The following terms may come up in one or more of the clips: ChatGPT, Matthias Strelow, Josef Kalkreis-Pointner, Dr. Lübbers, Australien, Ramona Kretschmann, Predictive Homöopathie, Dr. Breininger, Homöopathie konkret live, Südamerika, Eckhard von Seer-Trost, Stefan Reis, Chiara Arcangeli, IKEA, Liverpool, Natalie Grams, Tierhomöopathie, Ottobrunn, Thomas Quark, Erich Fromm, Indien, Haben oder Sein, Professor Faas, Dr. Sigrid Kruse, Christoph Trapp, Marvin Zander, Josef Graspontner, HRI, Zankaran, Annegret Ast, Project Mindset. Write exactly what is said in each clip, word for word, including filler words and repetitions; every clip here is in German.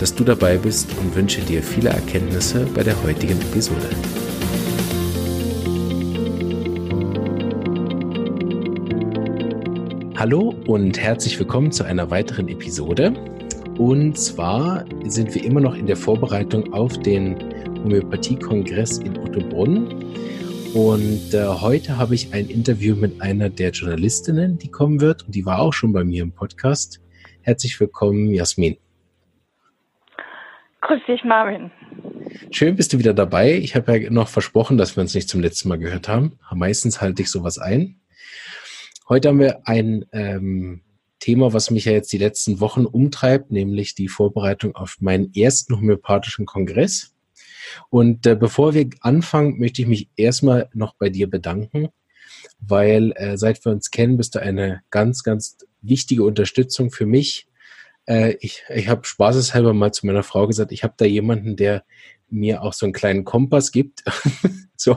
dass du dabei bist und wünsche dir viele Erkenntnisse bei der heutigen Episode. Hallo und herzlich willkommen zu einer weiteren Episode. Und zwar sind wir immer noch in der Vorbereitung auf den Homöopathie-Kongress in Ottobrunn. Und äh, heute habe ich ein Interview mit einer der Journalistinnen, die kommen wird. Und die war auch schon bei mir im Podcast. Herzlich willkommen, Jasmin. Grüß dich, Marvin. Schön, bist du wieder dabei. Ich habe ja noch versprochen, dass wir uns nicht zum letzten Mal gehört haben. Meistens halte ich sowas ein. Heute haben wir ein ähm, Thema, was mich ja jetzt die letzten Wochen umtreibt, nämlich die Vorbereitung auf meinen ersten homöopathischen Kongress. Und äh, bevor wir anfangen, möchte ich mich erstmal noch bei dir bedanken, weil äh, seit wir uns kennen, bist du eine ganz, ganz wichtige Unterstützung für mich. Ich, ich habe spaßeshalber mal zu meiner Frau gesagt, ich habe da jemanden, der mir auch so einen kleinen Kompass gibt. so,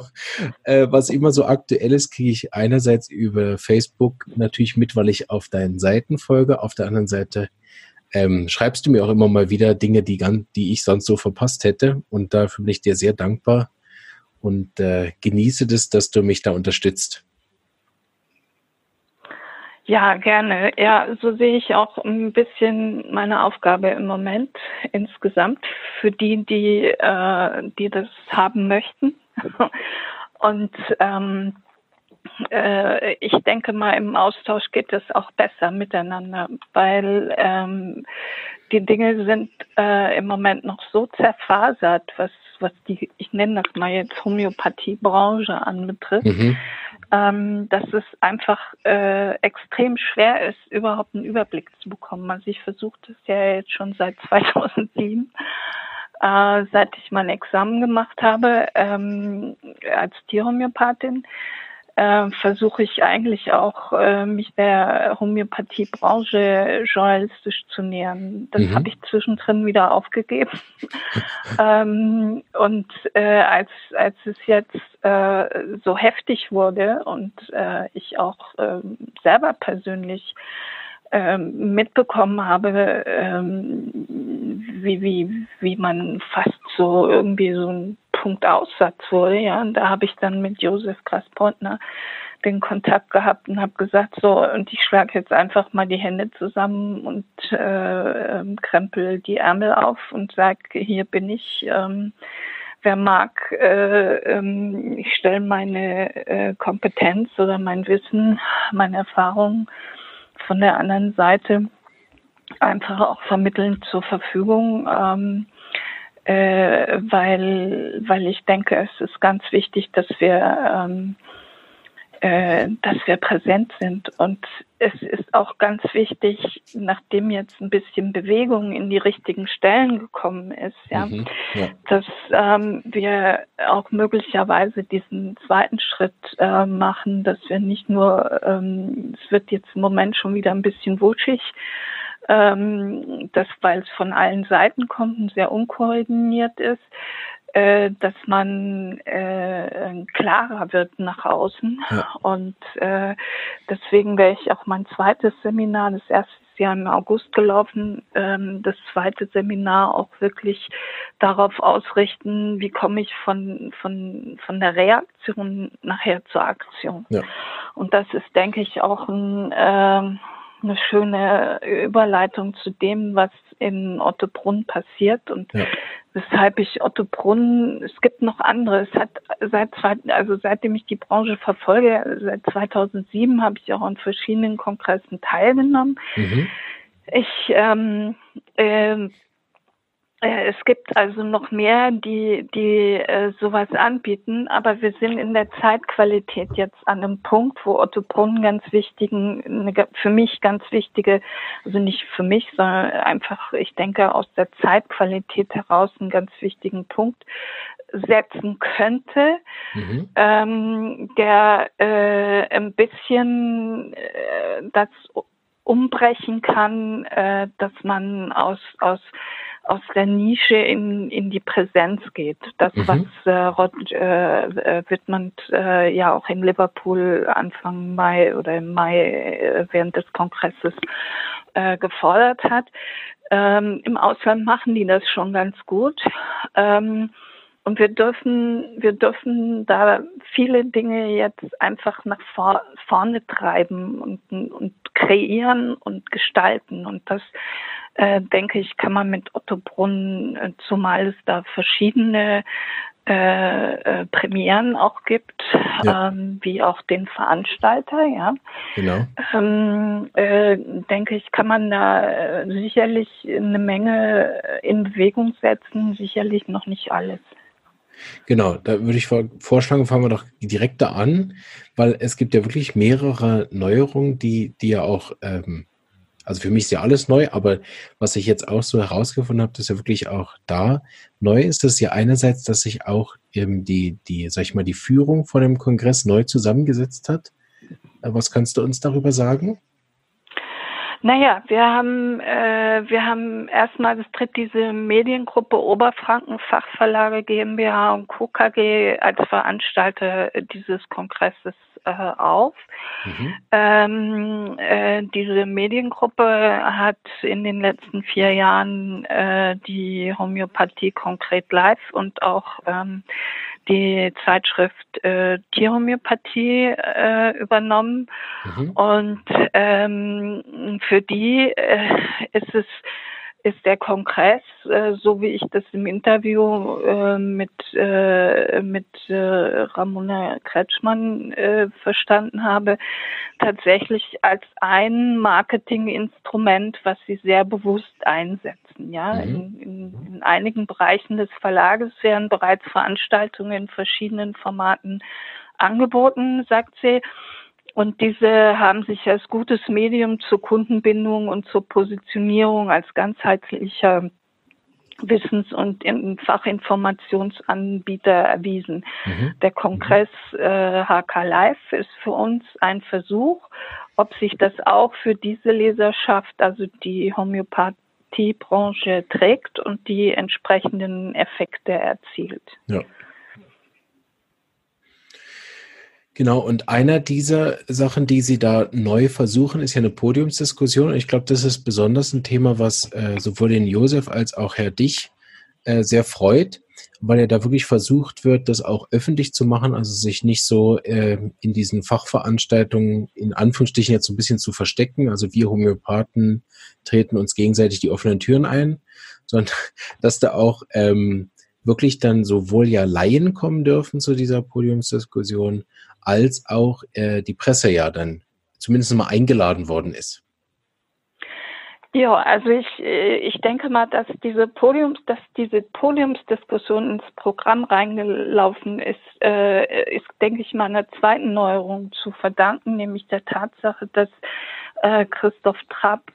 äh, was immer so aktuell ist, kriege ich einerseits über Facebook natürlich mit, weil ich auf deinen Seiten folge. Auf der anderen Seite ähm, schreibst du mir auch immer mal wieder Dinge, die, ganz, die ich sonst so verpasst hätte. Und dafür bin ich dir sehr dankbar und äh, genieße das, dass du mich da unterstützt. Ja, gerne. Ja, so sehe ich auch ein bisschen meine Aufgabe im Moment insgesamt für die, die, äh, die das haben möchten. Und ähm, äh, ich denke mal, im Austausch geht es auch besser miteinander, weil ähm, die Dinge sind äh, im Moment noch so zerfasert, was, was die, ich nenne das mal jetzt Homöopathiebranche anbetrifft. Mhm. Ähm, dass es einfach äh, extrem schwer ist, überhaupt einen Überblick zu bekommen. Also ich versuche das ja jetzt schon seit zweitausendsieben, äh, seit ich mein Examen gemacht habe ähm, als Tierhomöopathin, äh, versuche ich eigentlich auch, äh, mich der Homöopathiebranche journalistisch zu nähern. Das mhm. habe ich zwischendrin wieder aufgegeben. ähm, und äh, als, als es jetzt äh, so heftig wurde und äh, ich auch äh, selber persönlich äh, mitbekommen habe, äh, wie, wie, wie man fast so irgendwie so ein Punktausatz wurde, ja, und da habe ich dann mit Josef Graspontner den Kontakt gehabt und habe gesagt, so, und ich schlage jetzt einfach mal die Hände zusammen und äh, krempel die Ärmel auf und sage, hier bin ich, ähm, wer mag, äh, ähm, ich stelle meine äh, Kompetenz oder mein Wissen, meine Erfahrung von der anderen Seite einfach auch vermittelnd zur Verfügung, ähm, Äh, weil, weil ich denke, es ist ganz wichtig, dass wir, ähm, äh, dass wir präsent sind. Und es ist auch ganz wichtig, nachdem jetzt ein bisschen Bewegung in die richtigen Stellen gekommen ist, ja, mhm, ja. dass ähm, wir auch möglicherweise diesen zweiten Schritt äh, machen, dass wir nicht nur, ähm, es wird jetzt im Moment schon wieder ein bisschen wuschig, Ähm, dass, weil es von allen Seiten kommt und sehr unkoordiniert ist, äh, dass man äh, klarer wird nach außen. Ja. Und äh, deswegen wäre ich auch mein zweites Seminar, das erste ist ja im August gelaufen, ähm, das zweite Seminar auch wirklich darauf ausrichten, wie komme ich von, von, von der Reaktion nachher zur Aktion. Ja. Und das ist, denke ich, auch ein... Ähm, eine schöne Überleitung zu dem, was in Ottobrunn passiert und ja. weshalb ich Ottobrunn, es gibt noch andere, es hat seit, also seitdem ich die Branche verfolge, seit zweitausendsieben habe ich auch an verschiedenen Kongressen teilgenommen. Mhm. Ich ähm, äh, Es gibt also noch mehr, die die äh, sowas anbieten, aber wir sind in der Zeitqualität jetzt an einem Punkt, wo Ottobrunn ganz wichtigen, eine, für mich ganz wichtige, also nicht für mich, sondern einfach, ich denke, aus der Zeitqualität heraus einen ganz wichtigen Punkt setzen könnte, mhm. ähm, der äh, ein bisschen äh, das umbrechen kann, äh, dass man aus aus aus der Nische in in die Präsenz geht. Das, mhm. was äh, Rod äh, Wittmann äh, ja auch in Liverpool Anfang Mai oder im Mai äh, während des Kongresses äh, gefordert hat. Ähm, im Ausland machen die das schon ganz gut. Ähm, und wir dürfen, wir dürfen da viele Dinge jetzt einfach nach vor, vorne treiben und, und kreieren und gestalten. Und das, äh, denke ich, kann man mit Ottobrunn, äh, zumal es da verschiedene äh, äh, Premieren auch gibt, ja. ähm, wie auch den Veranstalter, ja. Genau. Ähm, äh, denke ich, kann man da sicherlich eine Menge in Bewegung setzen, sicherlich noch nicht alles. Genau, da würde ich vorschlagen, fangen wir doch direkt da an, weil es gibt ja wirklich mehrere Neuerungen, die, die ja auch, ähm, also für mich ist ja alles neu, aber was ich jetzt auch so herausgefunden habe, dass ja wirklich auch da neu ist, dass ja einerseits, dass sich auch eben die, die, sag ich mal, die Führung von dem Kongress neu zusammengesetzt hat. Was kannst du uns darüber sagen? Naja, wir haben, äh, wir haben erstmal, es tritt diese Mediengruppe Oberfranken, Fachverlage, GmbH und Co. K G als Veranstalter dieses Kongresses äh, auf. Mhm. Ähm, äh, diese Mediengruppe hat in den letzten vier Jahren äh, die Homöopathie konkret live und auch ähm, die Zeitschrift äh, Tierhomöopathie äh, übernommen. Mhm. Und ähm, für die äh, ist es ist der Kongress, äh, so wie ich das im Interview äh, mit äh, mit äh, Ramona Kretschmann äh, verstanden habe, tatsächlich als ein Marketinginstrument, was sie sehr bewusst einsetzen. Ja, mhm. in, in, in einigen Bereichen des Verlages werden bereits Veranstaltungen in verschiedenen Formaten angeboten, sagt sie. Und diese haben sich als gutes Medium zur Kundenbindung und zur Positionierung als ganzheitlicher Wissens- und Fachinformationsanbieter erwiesen. Mhm. Der Kongress äh, H K Live ist für uns ein Versuch, ob sich das auch für diese Leserschaft, also die Homöopathiebranche, trägt und die entsprechenden Effekte erzielt. Ja. Genau, und einer dieser Sachen, die Sie da neu versuchen, ist ja eine Podiumsdiskussion. Und ich glaube, das ist besonders ein Thema, was äh, sowohl den Josef als auch Herr Dich äh, sehr freut, weil ja da wirklich versucht wird, das auch öffentlich zu machen, also sich nicht so äh, in diesen Fachveranstaltungen in Anführungsstrichen jetzt so ein bisschen zu verstecken. Also wir Homöopathen treten uns gegenseitig die offenen Türen ein, sondern dass da auch ähm, wirklich dann sowohl ja Laien kommen dürfen zu dieser Podiumsdiskussion, als auch äh, die Presse ja dann zumindest mal eingeladen worden ist. Ja, also ich, ich denke mal, dass diese Podiums, dass diese Podiumsdiskussion ins Programm reingelaufen ist, äh, ist, denke ich mal, einer zweiten Neuerung zu verdanken, nämlich der Tatsache, dass äh, Christoph Trapp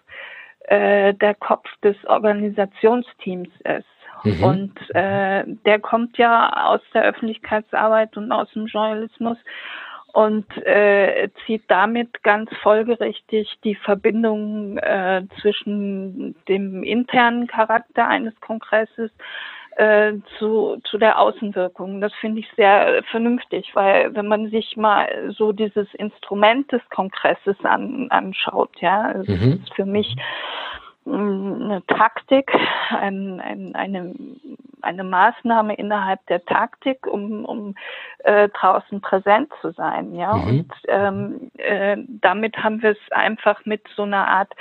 äh, der Kopf des Organisationsteams ist. Mhm. Und äh, der kommt ja aus der Öffentlichkeitsarbeit und aus dem Journalismus und äh, zieht damit ganz folgerichtig die Verbindung äh, zwischen dem internen Charakter eines Kongresses äh, zu, zu der Außenwirkung. Das finde ich sehr vernünftig, weil wenn man sich mal so dieses Instrument des Kongresses an, anschaut, ja, das mhm. ist für mich eine Taktik, ein, ein, eine, eine Maßnahme innerhalb der Taktik, um, um äh, draußen präsent zu sein. Ja? Mhm. Und ähm, äh, damit haben wir es einfach mit so einer Art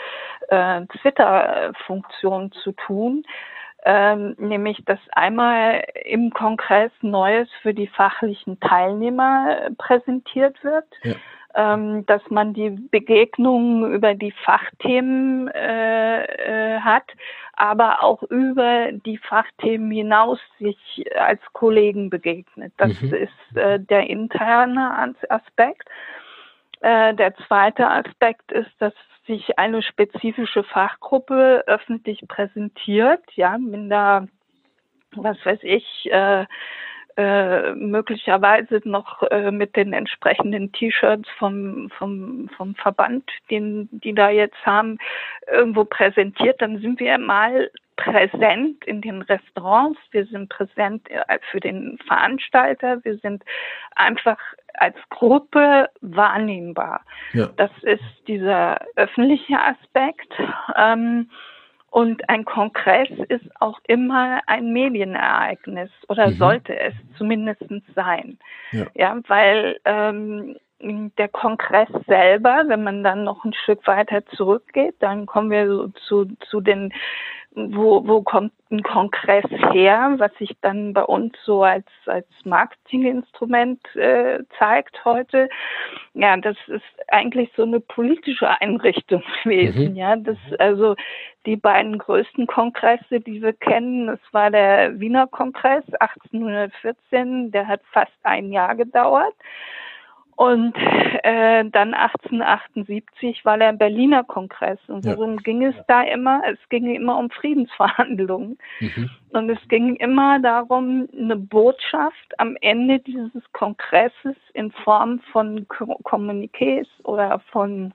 äh, Twitter-Funktion zu tun, ähm, nämlich, dass einmal im Kongress Neues für die fachlichen Teilnehmer präsentiert wird, ja. ähm, dass man die Begegnungen über die Fachthemen äh, äh, hat, aber auch über die Fachthemen hinaus sich als Kollegen begegnet. Das mhm. ist äh, der interne Aspekt. Äh, der zweite Aspekt ist, dass sich eine spezifische Fachgruppe öffentlich präsentiert, ja, mit einer, was weiß ich, äh, äh, möglicherweise noch äh, mit den entsprechenden T-Shirts vom, vom, vom Verband, den die da jetzt haben, irgendwo präsentiert. Dann sind wir mal präsent in den Restaurants, wir sind präsent für den Veranstalter, wir sind einfach als Gruppe wahrnehmbar. Ja. Das ist dieser öffentliche Aspekt. Ähm, und ein Kongress ist auch immer ein Medienereignis oder mhm. sollte es zumindest sein. Ja, ja, weil ähm, der Kongress selber, wenn man dann noch ein Stück weiter zurückgeht, dann kommen wir so zu, zu den, wo, wo kommt ein Kongress her, was sich dann bei uns so als, als Marketinginstrument äh, zeigt heute. Ja, das ist eigentlich so eine politische Einrichtung gewesen. Mhm. Ja, das, also die beiden größten Kongresse, die wir kennen, das war der Wiener Kongress achtzehnhundertvierzehn, der hat fast ein Jahr gedauert. Und äh, dann achtzehnhundertachtundsiebzig war der Berliner Kongress. Und worum ja. ging es da immer? Es ging immer um Friedensverhandlungen. Mhm. Und es ging immer darum, eine Botschaft am Ende dieses Kongresses in Form von Kommuniqués oder von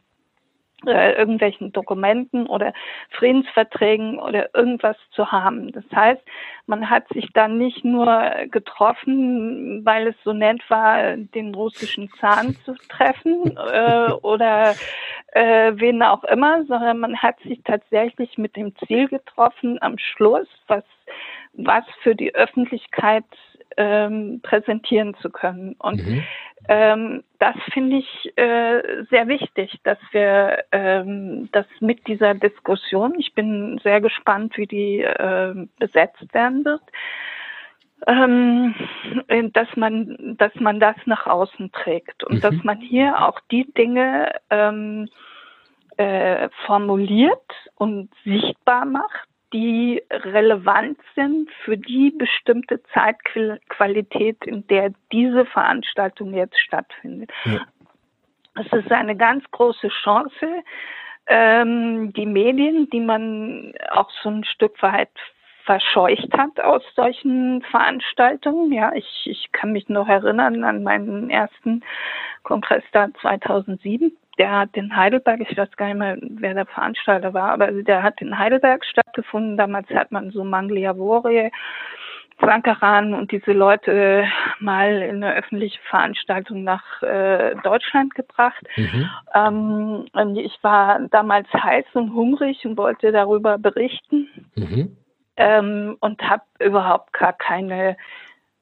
äh, irgendwelchen Dokumenten oder Friedensverträgen oder irgendwas zu haben. Das heißt, man hat sich dann nicht nur getroffen, weil es so nett war, den russischen Zaren zu treffen äh, oder äh, wen auch immer, sondern man hat sich tatsächlich mit dem Ziel getroffen, am Schluss was, was für die Öffentlichkeit ähm, präsentieren zu können. Und mhm. ähm, das finde ich äh, sehr wichtig, dass wir ähm, das mit dieser Diskussion, ich bin sehr gespannt, wie die äh, besetzt werden wird, ähm, dass man, dass man das nach außen trägt und mhm. dass man hier auch die Dinge ähm, äh, formuliert und sichtbar macht, die relevant sind für die bestimmte Zeitqualität, in der diese Veranstaltung jetzt stattfindet. Ja. Es ist eine ganz große Chance, ähm, die Medien, die man auch so ein Stück weit verscheucht hat aus solchen Veranstaltungen. Ja, ich, ich kann mich noch erinnern an meinen ersten Kongress da zweitausendsieben. Der hat in Heidelberg, ich weiß gar nicht mehr, wer der Veranstalter war, aber der hat in Heidelberg stattgefunden. Damals hat man so Mangliavore, Zankaran und diese Leute mal in eine öffentliche Veranstaltung nach äh, Deutschland gebracht. Mhm. Ähm, und ich war damals heiß und hungrig und wollte darüber berichten. Mhm. Ähm, und habe überhaupt gar keine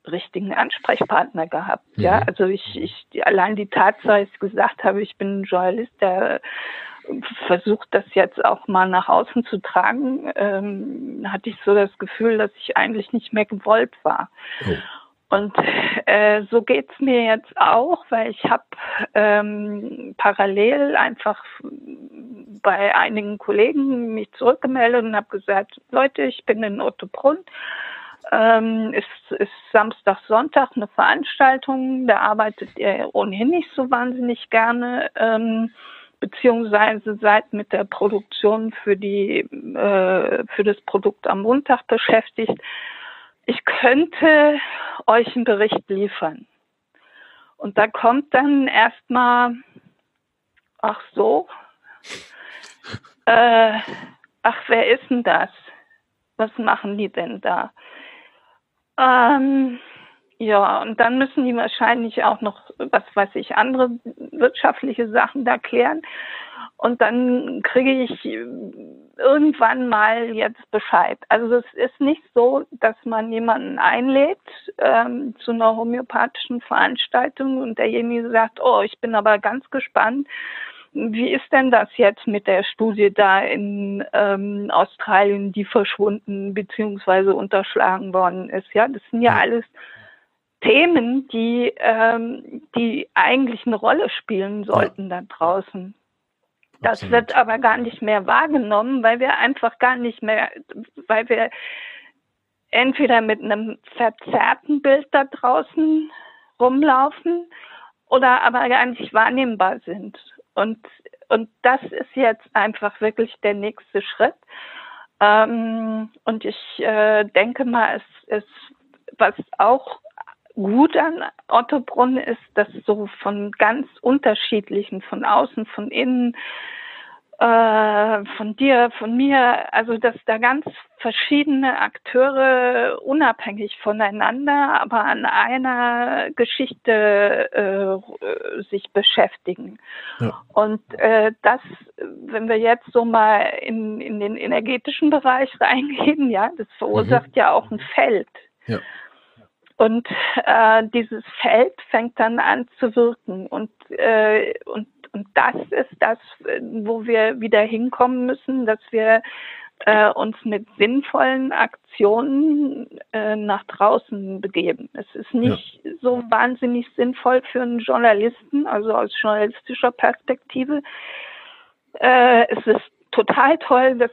richtigen Ansprechpartner gehabt. Mhm. Ja, also ich, ich, allein die Tatsache, dass ich gesagt habe, ich bin ein Journalist, der versucht, das jetzt auch mal nach außen zu tragen, ähm, hatte ich so das Gefühl, dass ich eigentlich nicht mehr gewollt war. Oh. Und äh, so geht's mir jetzt auch, weil ich habe ähm, parallel einfach bei einigen Kollegen mich zurückgemeldet und habe gesagt, Leute, ich bin in Ottobrunn. Ähm, ist, ist Samstag, Sonntag eine Veranstaltung, da arbeitet ihr ohnehin nicht so wahnsinnig gerne, ähm, beziehungsweise seid mit der Produktion für die äh, für das Produkt am Montag beschäftigt. Ich könnte euch einen Bericht liefern. Und da kommt dann erstmal, ach so, äh, ach, wer ist denn das? Was machen die denn da? Ähm, ja, und dann müssen die wahrscheinlich auch noch, was weiß ich, andere wirtschaftliche Sachen da klären. Und dann kriege ich irgendwann mal jetzt Bescheid. Also es ist nicht so, dass man jemanden einlädt ähm, zu einer homöopathischen Veranstaltung und derjenige sagt, oh, ich bin aber ganz gespannt, wie ist denn das jetzt mit der Studie da in ähm, Australien, die verschwunden bzw. unterschlagen worden ist? Ja, das sind ja alles Themen, die, ähm, die eigentlich eine Rolle spielen sollten ja. da draußen. Das Absolut. Wird aber gar nicht mehr wahrgenommen, weil wir einfach gar nicht mehr, weil wir entweder mit einem verzerrten Bild da draußen rumlaufen oder aber gar nicht wahrnehmbar sind. Und, und das ist jetzt einfach wirklich der nächste Schritt. Ähm, und ich äh, denke mal, es ist, was auch gut an Ottobrunn ist, dass so von ganz unterschiedlichen, von außen, von innen, äh, von dir, von mir, also dass da ganz verschiedene Akteure unabhängig voneinander, aber an einer Geschichte äh, sich beschäftigen. Ja. Und äh, das, wenn wir jetzt so mal in, in den energetischen Bereich reingehen, ja, das verursacht mhm. ja auch ein Feld. Ja. Und äh, dieses Feld fängt dann an zu wirken. Und, äh, und, und das ist das, wo wir wieder hinkommen müssen, dass wir äh, uns mit sinnvollen Aktionen äh, nach draußen begeben. Es ist nicht ja. so wahnsinnig sinnvoll für einen Journalisten, also aus journalistischer Perspektive. Äh, es ist total toll, dass,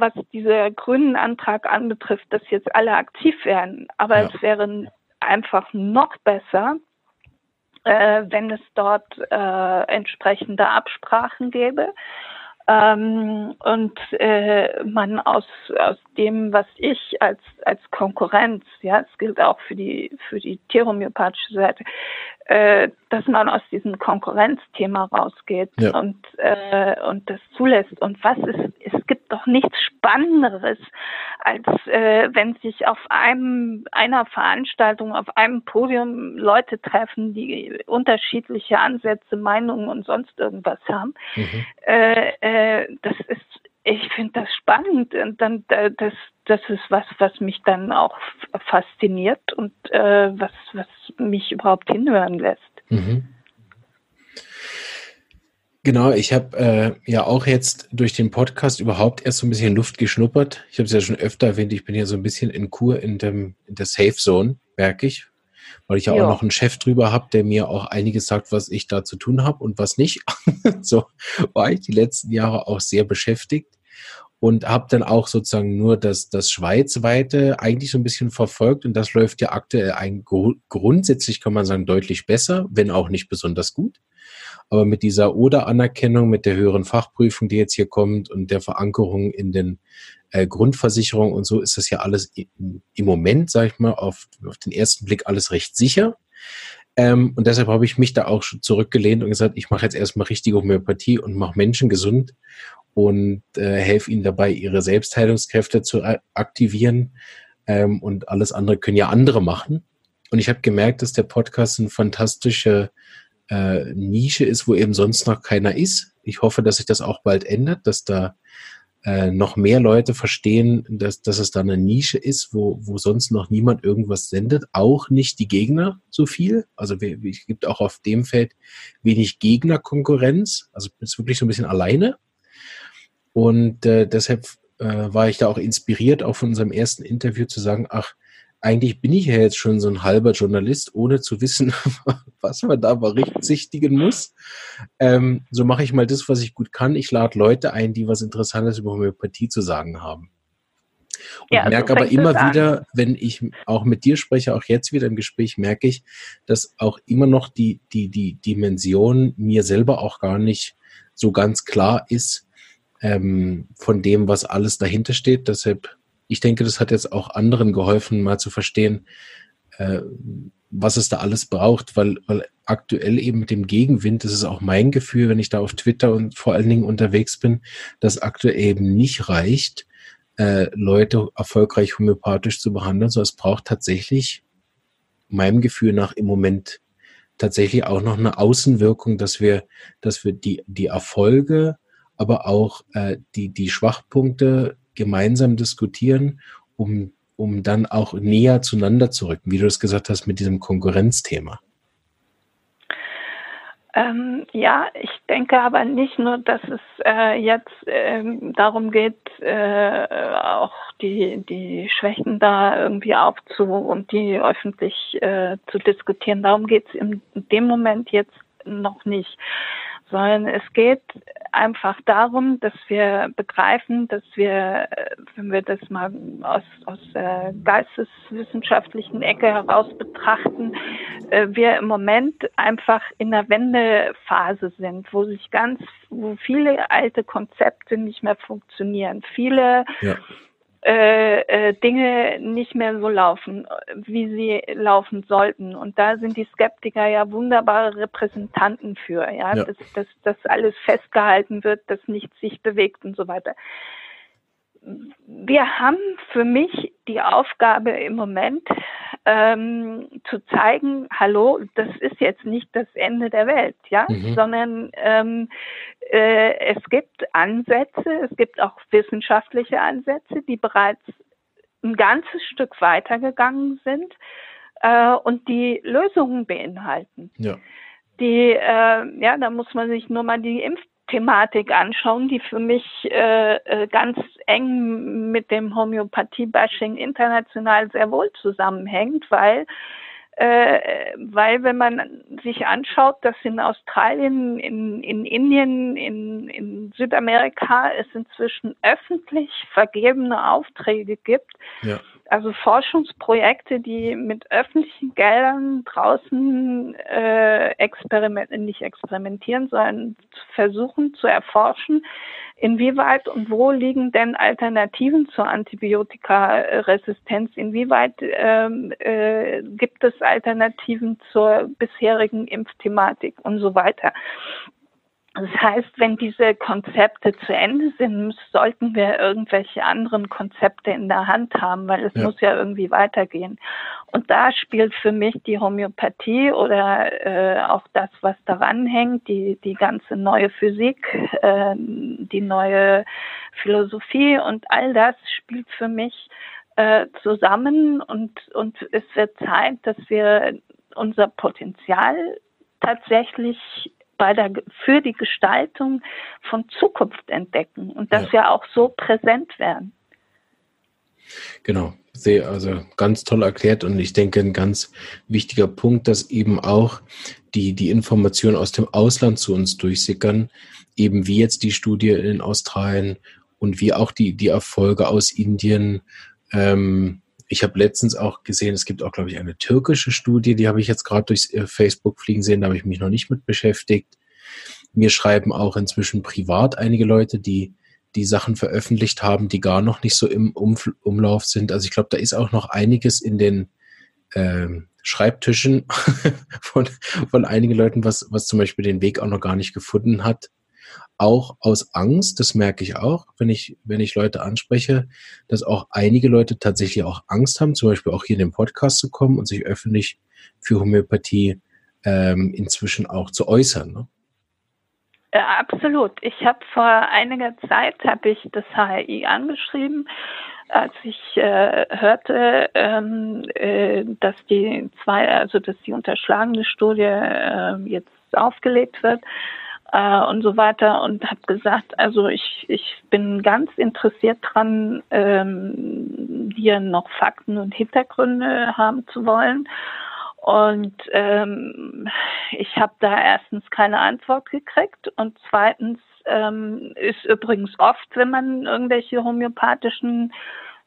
was dieser grünen Antrag anbetrifft, dass jetzt alle aktiv werden. Aber ja. es wären einfach noch besser, äh, wenn es dort äh, entsprechende Absprachen gäbe ähm, und äh, man aus aus dem, was ich als als Konkurrenz, ja, es gilt auch für die für die tierhomöopathische Seite, äh, dass man aus diesem Konkurrenzthema rausgeht ja. und äh, und das zulässt. Und was ist, es gibt doch nichts Spannenderes, als äh, wenn sich auf einem einer Veranstaltung, auf einem Podium Leute treffen, die unterschiedliche Ansätze, Meinungen und sonst irgendwas haben. Mhm. Äh, äh, das ist, ich finde das spannend und dann das das ist was, was mich dann auch fasziniert und äh, was was mich überhaupt hinhören lässt. Mhm. Genau, ich habe äh, ja auch jetzt durch den Podcast überhaupt erst so ein bisschen Luft geschnuppert. Ich habe es ja schon öfter erwähnt, ich bin ja so ein bisschen in Kur in, dem, in der Safe Zone, merke ich, weil ich ja jo. auch noch einen Chef drüber habe, der mir auch einiges sagt, was ich da zu tun habe und was nicht. So war ich die letzten Jahre auch sehr beschäftigt und habe dann auch sozusagen nur das, das Schweizweite eigentlich so ein bisschen verfolgt und das läuft ja aktuell ein, grundsätzlich kann man sagen deutlich besser, wenn auch nicht besonders gut. Aber mit dieser Oder-Anerkennung, mit der höheren Fachprüfung, die jetzt hier kommt und der Verankerung in den äh, Grundversicherungen und so, ist das ja alles im Moment, sag ich mal, auf, auf den ersten Blick alles recht sicher. Ähm, und deshalb habe ich mich da auch schon zurückgelehnt und gesagt, ich mache jetzt erstmal richtige Homöopathie und mache Menschen gesund und äh, helfe ihnen dabei, ihre Selbstheilungskräfte zu aktivieren. Ähm, und alles andere können ja andere machen. Und ich habe gemerkt, dass der Podcast ein fantastische Äh, Nische ist, wo eben sonst noch keiner ist. Ich hoffe, dass sich das auch bald ändert, dass da äh, noch mehr Leute verstehen, dass, dass es da eine Nische ist, wo, wo sonst noch niemand irgendwas sendet. Auch nicht die Gegner so viel. Also wir, es gibt auch auf dem Feld wenig Gegnerkonkurrenz. Also es ist wirklich so ein bisschen alleine. Und äh, deshalb äh, war ich da auch inspiriert, auch von unserem ersten Interview zu sagen, ach, eigentlich bin ich ja jetzt schon so ein halber Journalist, ohne zu wissen, was man da berücksichtigen muss. Ähm, so mache ich mal das, was ich gut kann. Ich lade Leute ein, die was Interessantes über Homöopathie zu sagen haben. Und ja, merke aber immer wieder, wenn ich auch mit dir spreche, auch jetzt wieder im Gespräch, merke ich, dass auch immer noch die, die, die Dimension mir selber auch gar nicht so ganz klar ist, ähm, von dem, was alles dahinter steht. Deshalb ich denke, das hat jetzt auch anderen geholfen, mal zu verstehen, äh, was es da alles braucht, weil, weil aktuell eben mit dem Gegenwind, das ist auch mein Gefühl, wenn ich da auf Twitter und vor allen Dingen unterwegs bin, dass aktuell eben nicht reicht, äh, Leute erfolgreich homöopathisch zu behandeln, sondern es braucht tatsächlich, meinem Gefühl nach im Moment, tatsächlich auch noch eine Außenwirkung, dass wir, dass wir die, die Erfolge, aber auch äh, die, die Schwachpunkte gemeinsam diskutieren, um, um dann auch näher zueinander zu rücken, wie du es gesagt hast, mit diesem Konkurrenzthema. Ähm, ja, ich denke aber nicht nur, dass es äh, jetzt äh, darum geht, äh, auch die die Schwächen da irgendwie aufzu und die öffentlich äh, zu diskutieren. Darum geht es in dem Moment jetzt noch nicht, sondern es geht einfach darum, dass wir begreifen, dass wir, wenn wir das mal aus, aus der geisteswissenschaftlichen Ecke heraus betrachten, wir im Moment einfach in der Wendephase sind, wo sich ganz, wo viele alte Konzepte nicht mehr funktionieren, viele ja. Dinge nicht mehr so laufen, wie sie laufen sollten. Und da sind die Skeptiker ja wunderbare Repräsentanten für, ja, ja. Dass, dass, dass alles festgehalten wird, dass nichts sich bewegt und so weiter. Wir haben für mich die Aufgabe im Moment ähm, zu zeigen, hallo, das ist jetzt nicht das Ende der Welt, ja, mhm. sondern ähm, äh, es gibt Ansätze, es gibt auch wissenschaftliche Ansätze, die bereits ein ganzes Stück weitergegangen sind äh, und die Lösungen beinhalten. Ja. Die, äh, ja, da muss man sich nur mal die Impfung Thematik anschauen, die für mich äh, ganz eng mit dem Homöopathie-Bashing international sehr wohl zusammenhängt, weil, äh, weil wenn man sich anschaut, dass in Australien, in, in Indien, in, in Südamerika es inzwischen öffentlich vergebene Aufträge gibt, ja. also Forschungsprojekte, die mit öffentlichen Geldern draußen äh, experiment nicht experimentieren, sondern versuchen zu erforschen, inwieweit und wo liegen denn Alternativen zur Antibiotikaresistenz, inwieweit ähm, äh, gibt es Alternativen zur bisherigen Impfthematik und so weiter. Das heißt, wenn diese Konzepte zu Ende sind, sollten wir irgendwelche anderen Konzepte in der Hand haben, weil es ja. muss ja irgendwie weitergehen. Und da spielt für mich die Homöopathie oder äh, auch das, was daran hängt, die, die ganze neue Physik, äh, die neue Philosophie und all das spielt für mich äh, zusammen und, und es wird Zeit, dass wir unser Potenzial tatsächlich bei der, für die Gestaltung von Zukunft entdecken und dass ja. wir auch so präsent werden. Genau, sehr, also ganz toll erklärt und ich denke ein ganz wichtiger Punkt, dass eben auch die, die Informationen aus dem Ausland zu uns durchsickern, eben wie jetzt die Studie in Australien und wie auch die, die Erfolge aus Indien. ähm, Ich habe letztens auch gesehen, es gibt auch, glaube ich, eine türkische Studie, die habe ich jetzt gerade durch Facebook fliegen sehen, da habe ich mich noch nicht mit beschäftigt. Mir schreiben auch inzwischen privat einige Leute, die die Sachen veröffentlicht haben, die gar noch nicht so im Umlauf sind. Also ich glaube, da ist auch noch einiges in den äh, Schreibtischen von, von einigen Leuten, was, was zum Beispiel den Weg auch noch gar nicht gefunden hat. Auch aus Angst, das merke ich auch, wenn ich, wenn ich Leute anspreche, dass auch einige Leute tatsächlich auch Angst haben, zum Beispiel auch hier in den Podcast zu kommen und sich öffentlich für Homöopathie ähm, inzwischen auch zu äußern. Ne? Ja, absolut. Ich habe vor einiger Zeit, habe ich das H R I angeschrieben, als ich äh, hörte, ähm, äh, dass die zwei, also dass die unterschlagene Studie äh, jetzt aufgelegt wird, und so weiter und habe gesagt, also ich, ich bin ganz interessiert dran, ähm, hier noch Fakten und Hintergründe haben zu wollen und ähm, ich habe da erstens keine Antwort gekriegt und zweitens ähm, ist übrigens oft, wenn man irgendwelche homöopathischen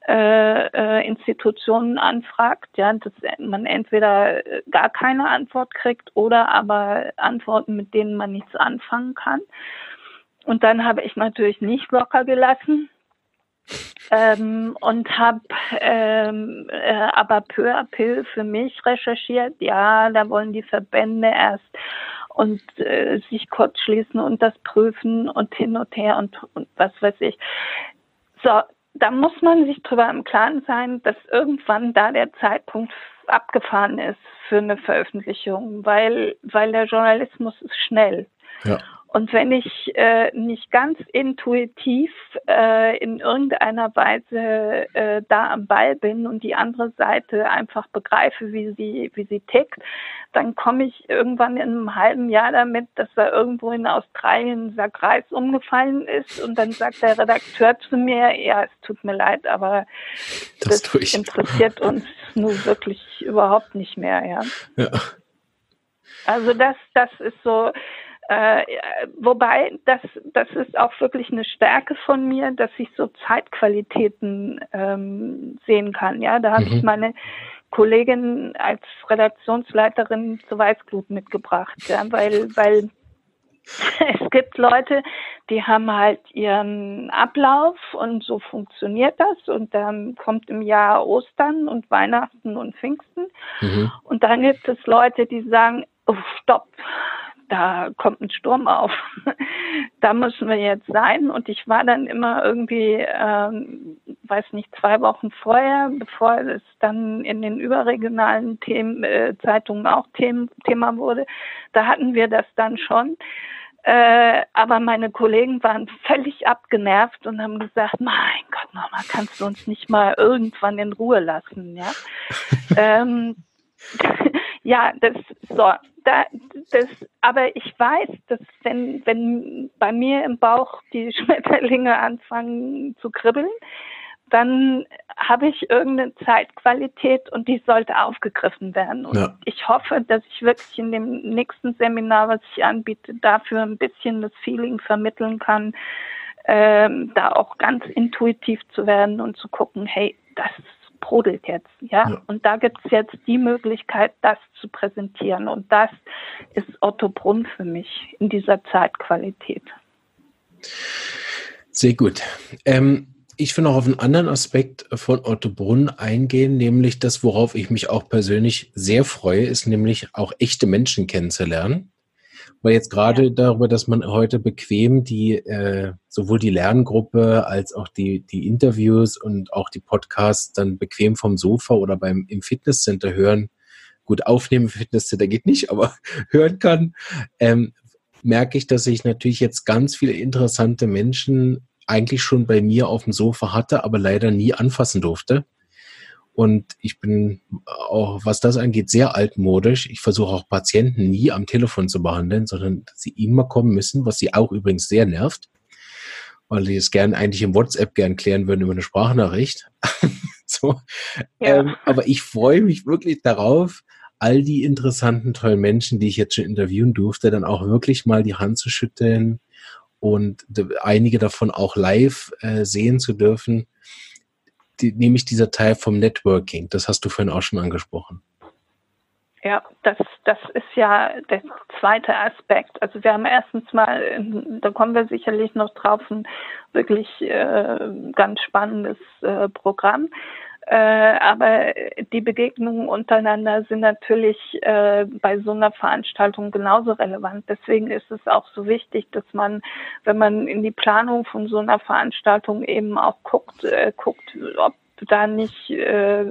Äh, Institutionen anfragt, ja, dass man entweder gar keine Antwort kriegt oder aber Antworten, mit denen man nichts anfangen kann. Und dann habe ich natürlich nicht locker gelassen ähm, und habe ähm, äh, aber peu à peu für mich recherchiert, ja, da wollen die Verbände erst und äh, sich kurz schließen und das prüfen und hin und her und, und was weiß ich. So, da muss man sich drüber im Klaren sein, dass irgendwann da der Zeitpunkt abgefahren ist für eine Veröffentlichung, weil, weil der Journalismus ist schnell. Ja. Und wenn ich äh, nicht ganz intuitiv äh, in irgendeiner Weise äh, da am Ball bin und die andere Seite einfach begreife, wie sie wie sie tickt, dann komme ich irgendwann in einem halben Jahr damit, dass da irgendwo in Australien ein Sack Reis umgefallen ist und dann sagt der Redakteur zu mir, ja, es tut mir leid, aber das, das interessiert uns nun wirklich überhaupt nicht mehr. Ja. Ja. Also das, das ist so... Äh, wobei, das, das ist auch wirklich eine Stärke von mir, dass ich so Zeitqualitäten ähm, sehen kann. Ja, da habe mhm. ich meine Kollegin als Redaktionsleiterin zur Weißglut mitgebracht, ja, weil, weil es gibt Leute, die haben halt ihren Ablauf und so funktioniert das und dann kommt im Jahr Ostern und Weihnachten und Pfingsten mhm. und dann gibt es Leute, die sagen, oh, stopp, da kommt ein Sturm auf, da müssen wir jetzt sein. Und ich war dann immer irgendwie, ähm, weiß nicht, zwei Wochen vorher, bevor es dann in den überregionalen Themen, äh, Zeitungen auch Themen, Thema wurde, da hatten wir das dann schon. Äh, aber meine Kollegen waren völlig abgenervt und haben gesagt, mein Gott, Mama, kannst du uns nicht mal irgendwann in Ruhe lassen? Ja, ähm, ja, das so. Da, das, aber ich weiß, dass wenn, wenn bei mir im Bauch die Schmetterlinge anfangen zu kribbeln, dann habe ich irgendeine Zeitqualität und die sollte aufgegriffen werden. Und ja. ich hoffe, dass ich wirklich in dem nächsten Seminar, was ich anbiete, dafür ein bisschen das Feeling vermitteln kann, ähm, da auch ganz intuitiv zu werden und zu gucken, hey, das brodelt jetzt, ja? Ja. Und da gibt es jetzt die Möglichkeit, das zu präsentieren. Und das ist Ottobrunn für mich in dieser Zeitqualität. Sehr gut. Ähm, ich will noch auf einen anderen Aspekt von Ottobrunn eingehen, nämlich das, worauf ich mich auch persönlich sehr freue, ist nämlich auch echte Menschen kennenzulernen. Weil jetzt gerade ja. darüber, dass man heute bequem die äh, sowohl die Lerngruppe als auch die, die Interviews und auch die Podcasts dann bequem vom Sofa oder beim im Fitnesscenter hören, gut aufnehmen im Fitnesscenter geht nicht, aber hören kann, ähm, merke ich, dass ich natürlich jetzt ganz viele interessante Menschen eigentlich schon bei mir auf dem Sofa hatte, aber leider nie anfassen durfte. Und ich bin auch, was das angeht, sehr altmodisch. Ich versuche auch Patienten nie am Telefon zu behandeln, sondern dass sie immer kommen müssen, was sie auch übrigens sehr nervt, weil sie es gern eigentlich im WhatsApp gern klären würden über eine Sprachnachricht. so. ja. ähm, aber ich freue mich wirklich darauf, all die interessanten, tollen Menschen, die ich jetzt schon interviewen durfte, dann auch wirklich mal die Hand zu schütteln und einige davon auch live äh, sehen zu dürfen. Die, nämlich dieser Teil vom Networking, das hast du vorhin auch schon angesprochen. Ja, das, das ist ja der zweite Aspekt. Also wir haben erstens mal, da kommen wir sicherlich noch drauf, ein wirklich äh, ganz spannendes äh, Programm. Äh, aber die Begegnungen untereinander sind natürlich äh, bei so einer Veranstaltung genauso relevant. Deswegen ist es auch so wichtig, dass man, wenn man in die Planung von so einer Veranstaltung eben auch guckt, äh, guckt, ob da nicht äh,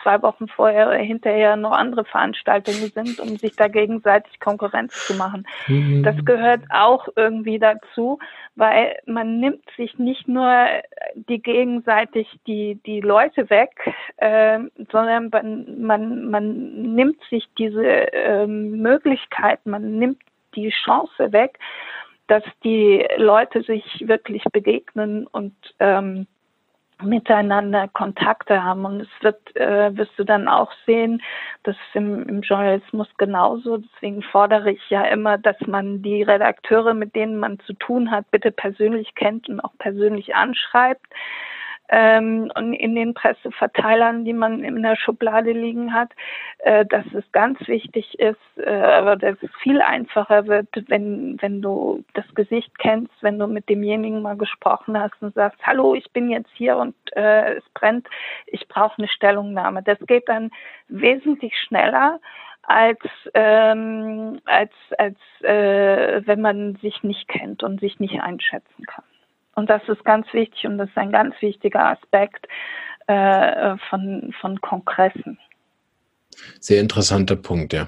zwei Wochen vorher oder hinterher noch andere Veranstaltungen sind, um sich da gegenseitig Konkurrenz zu machen. Mhm. Das gehört auch irgendwie dazu, weil man nimmt sich nicht nur die gegenseitig die die Leute weg, äh, sondern man, man, man nimmt sich diese äh, Möglichkeit, man nimmt die Chance weg, dass die Leute sich wirklich begegnen und ähm, miteinander Kontakte haben. Und es wird, äh, wirst du dann auch sehen, das ist im, im Journalismus genauso. Deswegen fordere ich ja immer, dass man die Redakteure, mit denen man zu tun hat, bitte persönlich kennt und auch persönlich anschreibt. Ähm, und in den Presseverteilern, die man in der Schublade liegen hat, äh, dass es ganz wichtig ist, äh, aber dass es viel einfacher wird, wenn wenn du das Gesicht kennst, wenn du mit demjenigen mal gesprochen hast und sagst, hallo, ich bin jetzt hier und äh, es brennt, ich brauche eine Stellungnahme. Das geht dann wesentlich schneller, als ähm, als als äh, wenn man sich nicht kennt und sich nicht einschätzen kann. Und das ist ganz wichtig und das ist ein ganz wichtiger Aspekt äh, von, von Kongressen. Sehr interessanter Punkt, ja.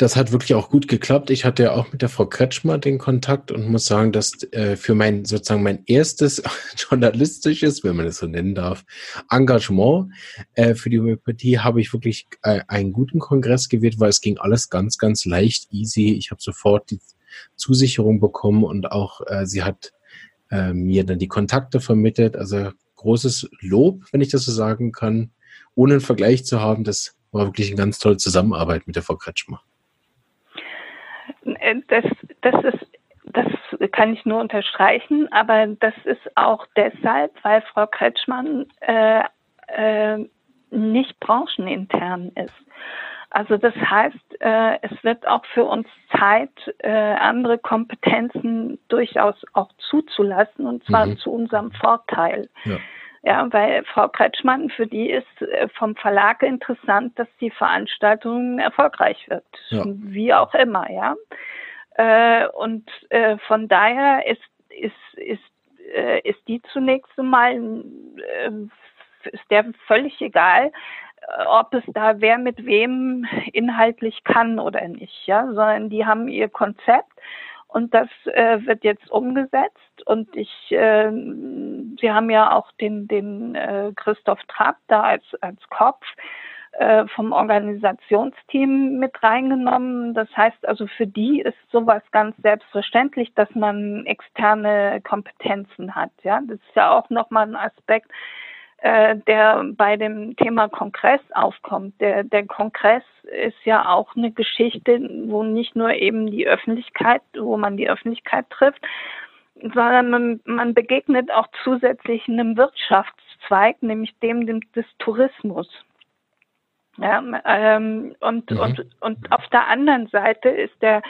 das hat wirklich auch gut geklappt. Ich hatte ja auch mit der Frau Kretschmann den Kontakt und muss sagen, dass äh, für mein sozusagen mein erstes journalistisches, wenn man das so nennen darf, Engagement äh, für die Homöopathie habe ich wirklich äh, einen guten Kongress gewählt, weil es ging alles ganz, ganz leicht, easy. Ich habe sofort die Zusicherung bekommen und auch äh, sie hat äh, mir dann die Kontakte vermittelt. Also großes Lob, wenn ich das so sagen kann, ohne einen Vergleich zu haben. Das war wirklich eine ganz tolle Zusammenarbeit mit der Frau Kretschmann. Das, das ist, das kann ich nur unterstreichen, aber das ist auch deshalb, weil Frau Kretschmann äh, äh, nicht branchenintern ist. Also das heißt, äh, es wird auch für uns Zeit, äh, andere Kompetenzen durchaus auch zuzulassen, und zwar mhm. zu unserem Vorteil. Ja. Ja, weil Frau Kretschmann, für die ist vom Verlag interessant, dass die Veranstaltung erfolgreich wird, ja. wie auch immer, ja. Und von daher ist ist ist ist die zunächst einmal ist der völlig egal, ob es da wer mit wem inhaltlich kann oder nicht, ja, sondern die haben ihr Konzept. Und das äh, wird jetzt umgesetzt. Und ich, äh, Sie haben ja auch den, den äh, Christoph Trapp da als, als Kopf äh, vom Organisationsteam mit reingenommen. Das heißt also, für die ist sowas ganz selbstverständlich, dass man externe Kompetenzen hat. Ja, das ist ja auch nochmal ein Aspekt, äh, der bei dem Thema Kongress aufkommt. Der, der Kongress ist ja auch eine Geschichte, wo nicht nur eben die Öffentlichkeit, wo man die Öffentlichkeit trifft, sondern man, man begegnet auch zusätzlich einem Wirtschaftszweig, nämlich dem, dem des Tourismus. Ja, ähm, und, mhm. und, und auf der anderen Seite ist der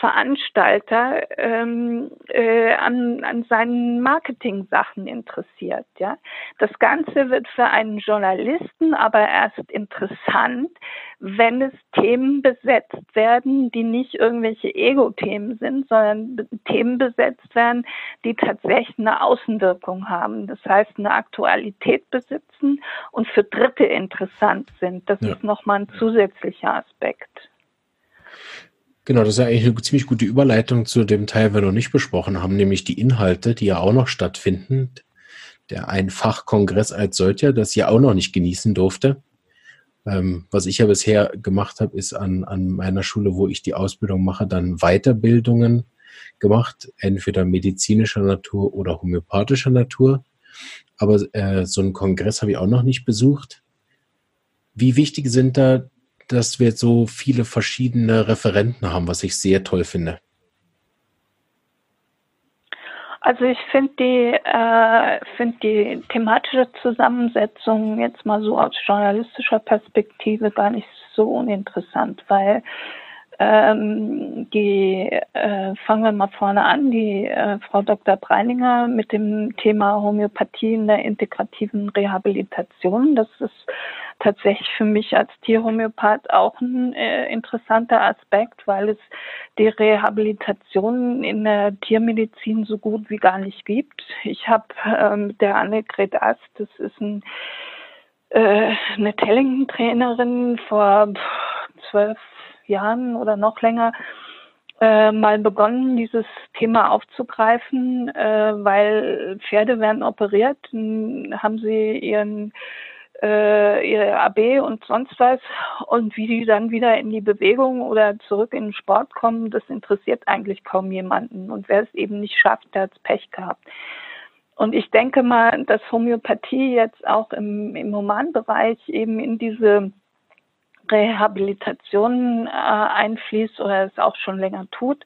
Veranstalter ähm, äh, an, an seinen Marketing-Sachen interessiert. Ja? Das Ganze wird für einen Journalisten aber erst interessant, wenn es Themen besetzt werden, die nicht irgendwelche Ego-Themen sind, sondern Themen besetzt werden, die tatsächlich eine Außenwirkung haben. Das heißt, eine Aktualität besitzen und für Dritte interessant sind. Das ja. ist nochmal ein zusätzlicher Aspekt. Genau, das ist ja eigentlich eine ziemlich gute Überleitung zu dem Teil, wir noch nicht besprochen haben, nämlich die Inhalte, die ja auch noch stattfinden. Der ein Fachkongress als solcher, das ich ja auch noch nicht genießen durfte. Ähm, was ich ja bisher gemacht habe, ist an, an meiner Schule, wo ich die Ausbildung mache, dann Weiterbildungen gemacht, entweder medizinischer Natur oder homöopathischer Natur. Aber äh, so einen Kongress habe ich auch noch nicht besucht. Wie wichtig sind da, dass wir so viele verschiedene Referenten haben, was ich sehr toll finde? Also ich finde die, äh, find die thematische Zusammensetzung jetzt mal so aus journalistischer Perspektive gar nicht so uninteressant, weil ähm, die, äh, fangen wir mal vorne an, die äh, Frau Doktor Breininger mit dem Thema Homöopathie in der integrativen Rehabilitation, das ist tatsächlich für mich als Tierhomöopath auch ein äh, interessanter Aspekt, weil es die Rehabilitation in der Tiermedizin so gut wie gar nicht gibt. Ich habe ähm, der Annegret Ast, das ist ein, äh, eine Tellingen-Trainerin, vor zwölf Jahren oder noch länger äh, mal begonnen, dieses Thema aufzugreifen, äh, weil Pferde werden operiert, haben sie ihren ihre A B und sonst was, und wie die dann wieder in die Bewegung oder zurück in den Sport kommen, das interessiert eigentlich kaum jemanden, und wer es eben nicht schafft, der hat Pech gehabt. Und ich denke mal, dass Homöopathie jetzt auch im, im Humanbereich eben in diese Rehabilitation äh, einfließt oder es auch schon länger tut,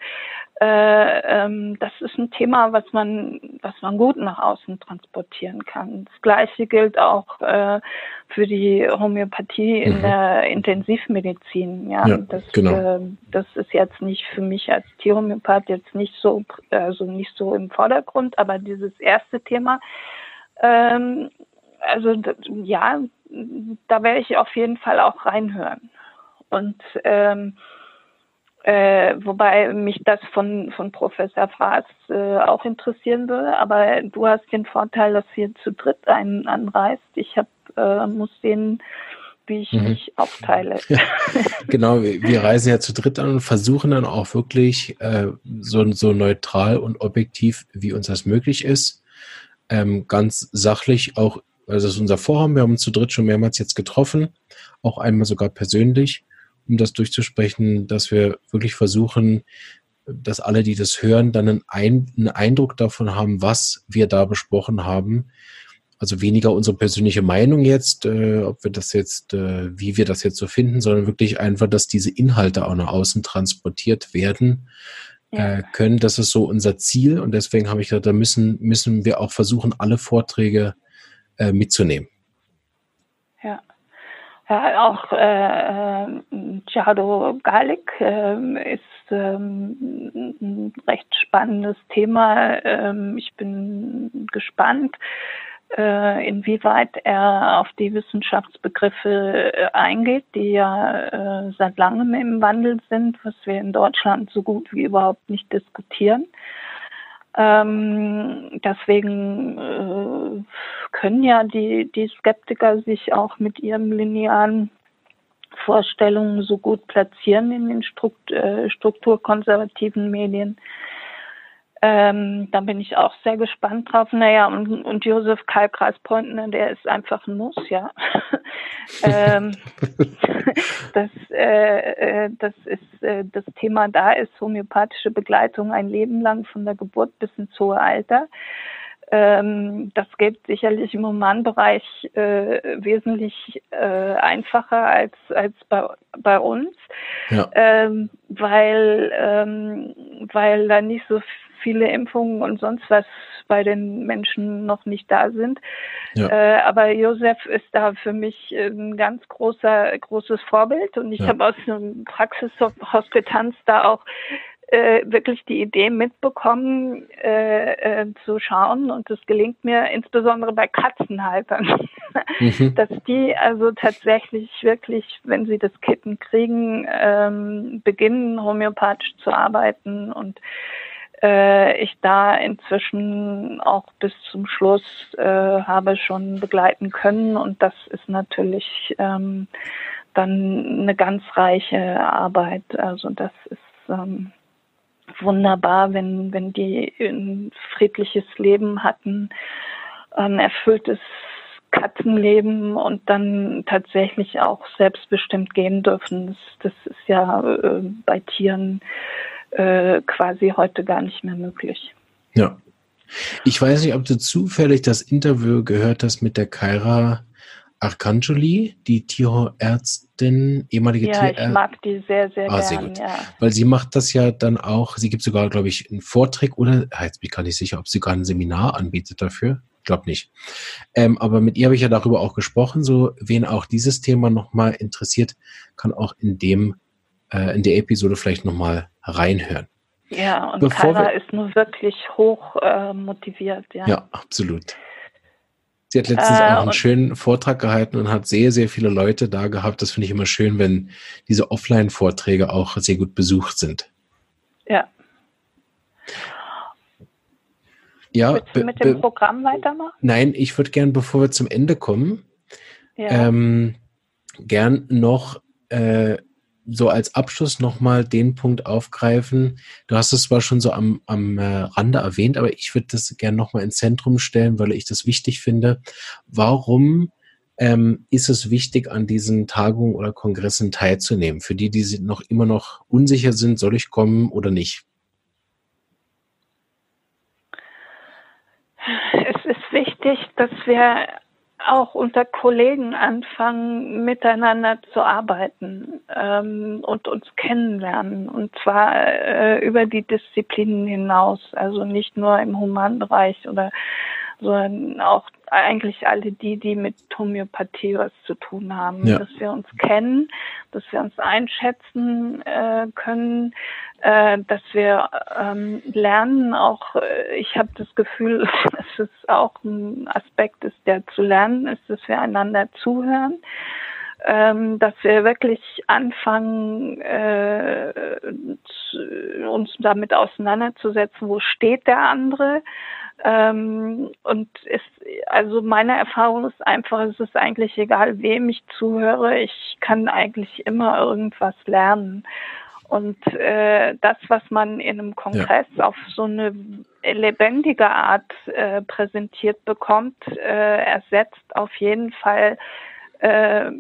äh, ähm, das ist ein Thema, was man, was man gut nach außen transportieren kann. Das Gleiche gilt auch äh, für die Homöopathie in mhm. der Intensivmedizin. Ja, ja das, genau. äh, das ist jetzt nicht für mich als Tierhomöopath jetzt nicht so, also nicht so im Vordergrund, aber dieses erste Thema, ähm, also ja, da werde ich auf jeden Fall auch reinhören. Und ähm, äh, wobei mich das von, von Professor Faas äh, auch interessieren würde, aber du hast den Vorteil, dass wir zu dritt einen anreist. Ich hab, äh, muss den wie ich mhm. mich aufteile. Ja, genau, wir reisen ja zu dritt an und versuchen dann auch wirklich äh, so, so neutral und objektiv, wie uns das möglich ist, ähm, ganz sachlich auch, also das ist unser Vorhaben, wir haben uns zu dritt schon mehrmals jetzt getroffen, auch einmal sogar persönlich, um das durchzusprechen, dass wir wirklich versuchen, dass alle, die das hören, dann einen, Ein- einen Eindruck davon haben, was wir da besprochen haben. Also weniger unsere persönliche Meinung jetzt, äh, ob wir das jetzt, äh, wie wir das jetzt so finden, sondern wirklich einfach, dass diese Inhalte auch nach außen transportiert werden äh, können. Das ist so unser Ziel und deswegen habe ich gesagt, da müssen, müssen wir auch versuchen, alle Vorträge äh, mitzunehmen. Ja. Ja, auch äh, Ciaro Galic äh, ist ähm, ein recht spannendes Thema. Ähm, ich bin gespannt, äh, inwieweit er auf die Wissenschaftsbegriffe eingeht, die ja äh, seit langem im Wandel sind, was wir in Deutschland so gut wie überhaupt nicht diskutieren. Ähm, deswegen äh, können ja die, die Skeptiker sich auch mit ihren linearen Vorstellungen so gut platzieren in den Strukt, äh, strukturkonservativen Medien. Ähm, da bin ich auch sehr gespannt drauf. Naja, und, und Josef Kalkreis-Pointner, der ist einfach ein Muss, ja. ähm, das, äh, das, ist, äh, das Thema da ist homöopathische Begleitung ein Leben lang von der Geburt bis ins hohe Alter. Ähm, das geht sicherlich im Humanbereich äh, wesentlich äh, einfacher als, als bei, bei uns, ja. ähm, weil, ähm, weil da nicht so viele Impfungen und sonst was bei den Menschen noch nicht da sind. Ja. Äh, aber Josef ist da für mich ein ganz großer, großes Vorbild und ich ja. habe aus der Praxishospitanz da auch äh, wirklich die Idee mitbekommen, äh, äh, zu schauen, und das gelingt mir insbesondere bei Katzenhaltern, mhm. dass die also tatsächlich wirklich, wenn sie das Kitten kriegen, ähm, beginnen homöopathisch zu arbeiten und äh, ich da inzwischen auch bis zum Schluss äh, habe schon begleiten können, und das ist natürlich ähm, dann eine ganz reiche Arbeit. Also das ist ähm, wunderbar, wenn, wenn die ein friedliches Leben hatten, ein erfülltes Katzenleben und dann tatsächlich auch selbstbestimmt gehen dürfen. Das, das ist ja äh, bei Tieren äh, quasi heute gar nicht mehr möglich. Ja. Ich weiß nicht, ob du zufällig das Interview gehört hast mit der Chiara Arcangeli, die Tierärztin, ehemalige ja, Tierärztin. Ja, ich mag die sehr, sehr ah, gern. Sehr gut. Ja. Weil sie macht das ja dann auch, sie gibt sogar, glaube ich, einen Vortrag oder, jetzt bin ich gar nicht sicher, ob sie gar ein Seminar anbietet dafür. Ich glaube nicht. Ähm, aber mit ihr habe ich ja darüber auch gesprochen, so wen auch dieses Thema nochmal interessiert, kann auch in dem, äh, in der Episode vielleicht nochmal reinhören. Ja, und Bevor Chiara wir- ist nur wirklich hoch äh, motiviert. Ja, ja, absolut. Sie hat letztens äh, auch einen schönen Vortrag gehalten und hat sehr, sehr viele Leute da gehabt. Das finde ich immer schön, wenn diese Offline-Vorträge auch sehr gut besucht sind. Ja. Ja, Willst du mit be- dem Programm weitermachen? Nein, ich würde gern, bevor wir zum Ende kommen, ja. ähm, gern noch äh, so als Abschluss nochmal den Punkt aufgreifen. Du hast es zwar schon so am, am äh, Rande erwähnt, aber ich würde das gerne nochmal ins Zentrum stellen, weil ich das wichtig finde. Warum ähm, ist es wichtig, an diesen Tagungen oder Kongressen teilzunehmen? Für die, die noch immer noch unsicher sind, soll ich kommen oder nicht? Es ist wichtig, dass wir auch unter Kollegen anfangen, miteinander zu arbeiten ähm, und uns kennenlernen, und zwar äh, über die Disziplinen hinaus, also nicht nur im Humanbereich oder, sondern auch eigentlich alle die, die mit Homöopathie was zu tun haben, ja. dass wir uns kennen, dass wir uns einschätzen äh, können, äh, dass wir ähm, lernen auch, äh, ich habe das Gefühl, dass es auch ein Aspekt ist, der zu lernen ist, dass wir einander zuhören, ähm, dass wir wirklich anfangen, äh, zu, uns damit auseinanderzusetzen, wo steht der andere, Ähm, und es, also meine Erfahrung ist einfach, es ist eigentlich egal, wem ich zuhöre, ich kann eigentlich immer irgendwas lernen. Und äh, das, was man in einem Kongress ja. auf so eine lebendige Art äh, präsentiert bekommt, äh, ersetzt auf jeden Fall, äh,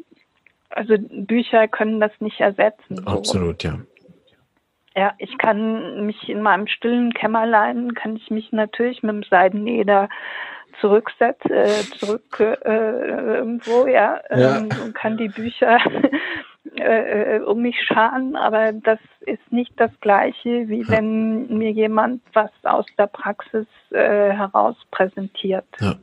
also Bücher können das nicht ersetzen. Absolut, so. ja. Ja, ich kann mich in meinem stillen Kämmerlein, kann ich mich natürlich mit dem Seideneder zurücksetzen, äh, zurück äh, irgendwo, ja, ja. Ähm, und kann die Bücher äh, um mich scharen, aber das ist nicht das Gleiche, wie ja. wenn mir jemand was aus der Praxis äh, heraus präsentiert. Ja.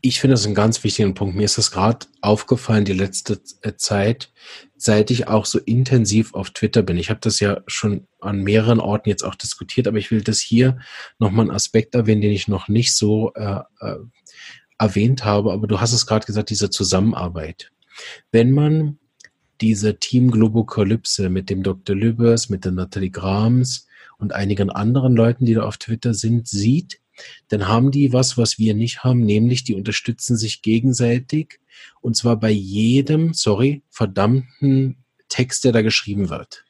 Ich finde das einen ganz wichtigen Punkt. Mir ist das gerade aufgefallen, die letzte Zeit, seit ich auch so intensiv auf Twitter bin. Ich habe das ja schon an mehreren Orten jetzt auch diskutiert, aber ich will das hier nochmal einen Aspekt erwähnen, den ich noch nicht so äh, äh, erwähnt habe. Aber du hast es gerade gesagt, diese Zusammenarbeit. Wenn man diese Team Globokalypse mit dem Doktor Lübbers, mit der Natalie Grams und einigen anderen Leuten, die da auf Twitter sind, sieht, dann haben die was, was wir nicht haben, nämlich die unterstützen sich gegenseitig und zwar bei jedem, sorry, verdammten Text, der da geschrieben wird.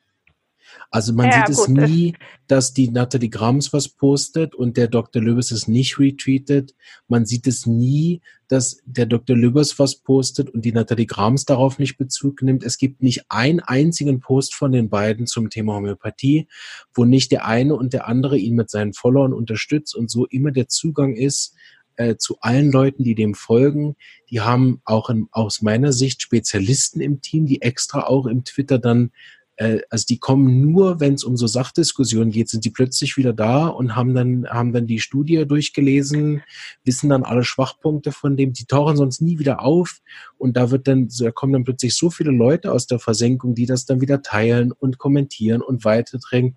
Also man ja, sieht gut, es nie, dass die Natalie Grams was postet und der Doktor Lübbers es nicht retweetet. Man sieht es nie, dass der Doktor Lübbers was postet und die Natalie Grams darauf nicht Bezug nimmt. Es gibt nicht einen einzigen Post von den beiden zum Thema Homöopathie, wo nicht der eine und der andere ihn mit seinen Followern unterstützt und so immer der Zugang ist äh, zu allen Leuten, die dem folgen. Die haben auch in, aus meiner Sicht Spezialisten im Team, die extra auch im Twitter dann also die kommen nur, wenn es um so Sachdiskussionen geht, sind die plötzlich wieder da und haben dann haben dann die Studie durchgelesen, wissen dann alle Schwachpunkte von dem, die tauchen sonst nie wieder auf und da wird dann, da kommen dann plötzlich so viele Leute aus der Versenkung, die das dann wieder teilen und kommentieren und weiterdrängen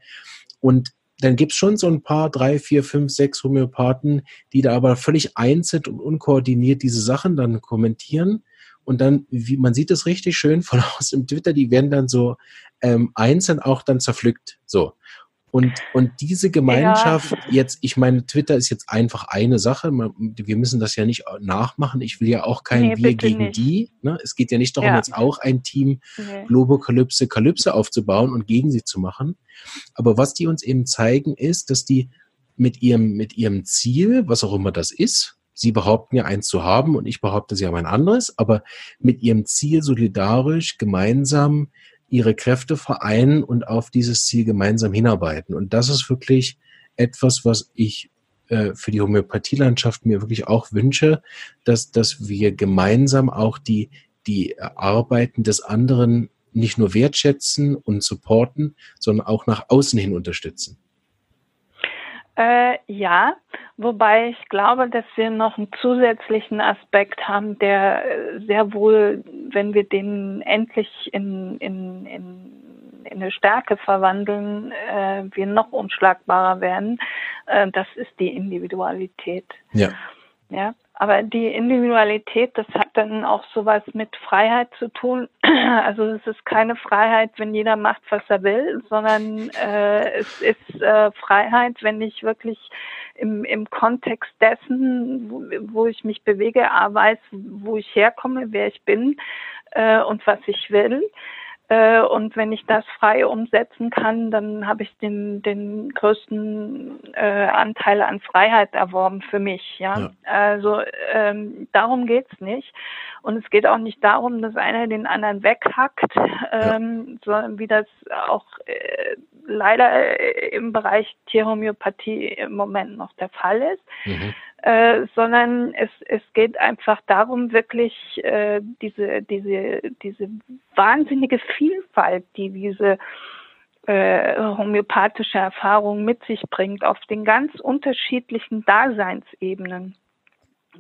und dann gibt's schon so ein paar, drei, vier, fünf, sechs Homöopathen, die da aber völlig einzeln und unkoordiniert diese Sachen dann kommentieren. Und dann, wie man sieht es richtig schön von aus im Twitter, die werden dann so ähm, einzeln auch dann zerpflückt. So. Und, und diese Gemeinschaft, ja. jetzt, ich meine, Twitter ist jetzt einfach eine Sache. Man, wir müssen das ja nicht nachmachen. Ich will ja auch kein nee, Wir gegen nicht. die. Ne? Es geht ja nicht darum, ja. jetzt auch ein Team nee. Globokalypse, Kalypse aufzubauen und gegen sie zu machen. Aber was die uns eben zeigen, ist, dass die mit ihrem, mit ihrem Ziel, was auch immer das ist, sie behaupten ja eins zu haben und ich behaupte, sie haben ein anderes, aber mit ihrem Ziel solidarisch gemeinsam ihre Kräfte vereinen und auf dieses Ziel gemeinsam hinarbeiten. Und das ist wirklich etwas, was ich äh, für die Homöopathielandschaft mir wirklich auch wünsche, dass, dass wir gemeinsam auch die, die Arbeiten des anderen nicht nur wertschätzen und supporten, sondern auch nach außen hin unterstützen. Äh, ja, wobei ich glaube, dass wir noch einen zusätzlichen Aspekt haben, der sehr wohl, wenn wir den endlich in, in, in, in eine Stärke verwandeln, äh, wir noch unschlagbarer werden. Äh, das ist die Individualität. Ja. Ja. Aber die Individualität, das hat dann auch sowas mit Freiheit zu tun. Also es ist keine Freiheit, wenn jeder macht, was er will, sondern äh, es ist äh, Freiheit, wenn ich wirklich im, im Kontext dessen, wo, wo ich mich bewege, A, weiß, wo ich herkomme, wer ich bin äh, und was ich will. Und wenn ich das frei umsetzen kann, dann habe ich den den größten äh, Anteil an Freiheit erworben für mich. Ja, ja. Also ähm, darum geht's nicht. Und es geht auch nicht darum, dass einer den anderen weghackt, ähm, ja. sondern wie das auch äh, leider im Bereich Tierhomöopathie im Moment noch der Fall ist. Mhm. Äh, sondern es es geht einfach darum, wirklich äh, diese diese diese wahnsinnige Vielfalt, die diese äh, homöopathische Erfahrung mit sich bringt, auf den ganz unterschiedlichen Daseinsebenen,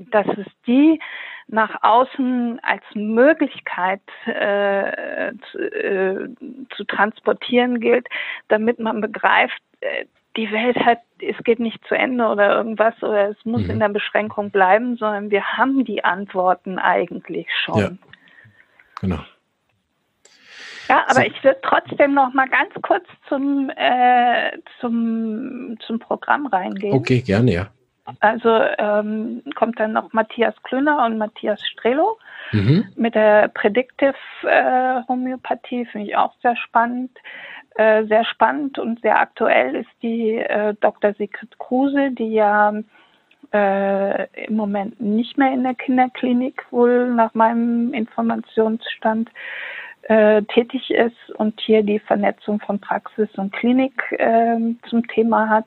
dass es die nach außen als Möglichkeit äh, zu, äh, zu transportieren gilt, damit man begreift, äh, die Welt hat, es geht nicht zu Ende oder irgendwas oder es muss mhm. in der Beschränkung bleiben, sondern wir haben die Antworten eigentlich schon. Ja. Genau. Ja, aber so. Ich würde trotzdem noch mal ganz kurz zum, äh, zum, zum Programm reingehen. Okay, gerne, ja. Also ähm, kommt dann noch Matthias Klöner und Matthias Strelow mhm. mit der Predictive äh, Homöopathie, finde ich auch sehr spannend. Äh, sehr spannend und sehr aktuell ist die äh, Doktor Sigrid Kruse, die ja äh, im Moment nicht mehr in der Kinderklinik wohl nach meinem Informationsstand äh, tätig ist und hier die Vernetzung von Praxis und Klinik äh, zum Thema hat.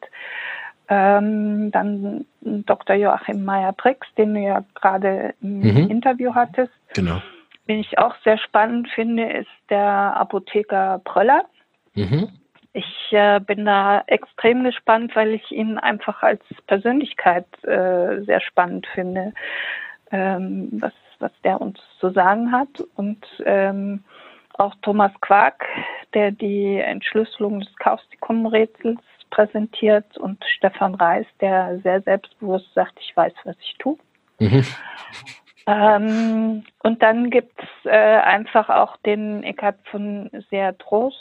Ähm, dann Doktor Joachim Meyer-Brix, den du ja gerade im mhm. Interview hattest. Genau. Den ich auch sehr spannend finde, ist der Apotheker Pröller. Mhm. Ich äh, bin da extrem gespannt, weil ich ihn einfach als Persönlichkeit äh, sehr spannend finde, ähm, was, was der uns zu sagen hat. Und ähm, auch Thomas Quark, der die Entschlüsselung des Kaustikum-Rätsels präsentiert, und Stefan Reis, der sehr selbstbewusst sagt, ich weiß, was ich tue. Mhm. Ähm, und dann gibt es äh, einfach auch den Eckhard von Seer-Trost,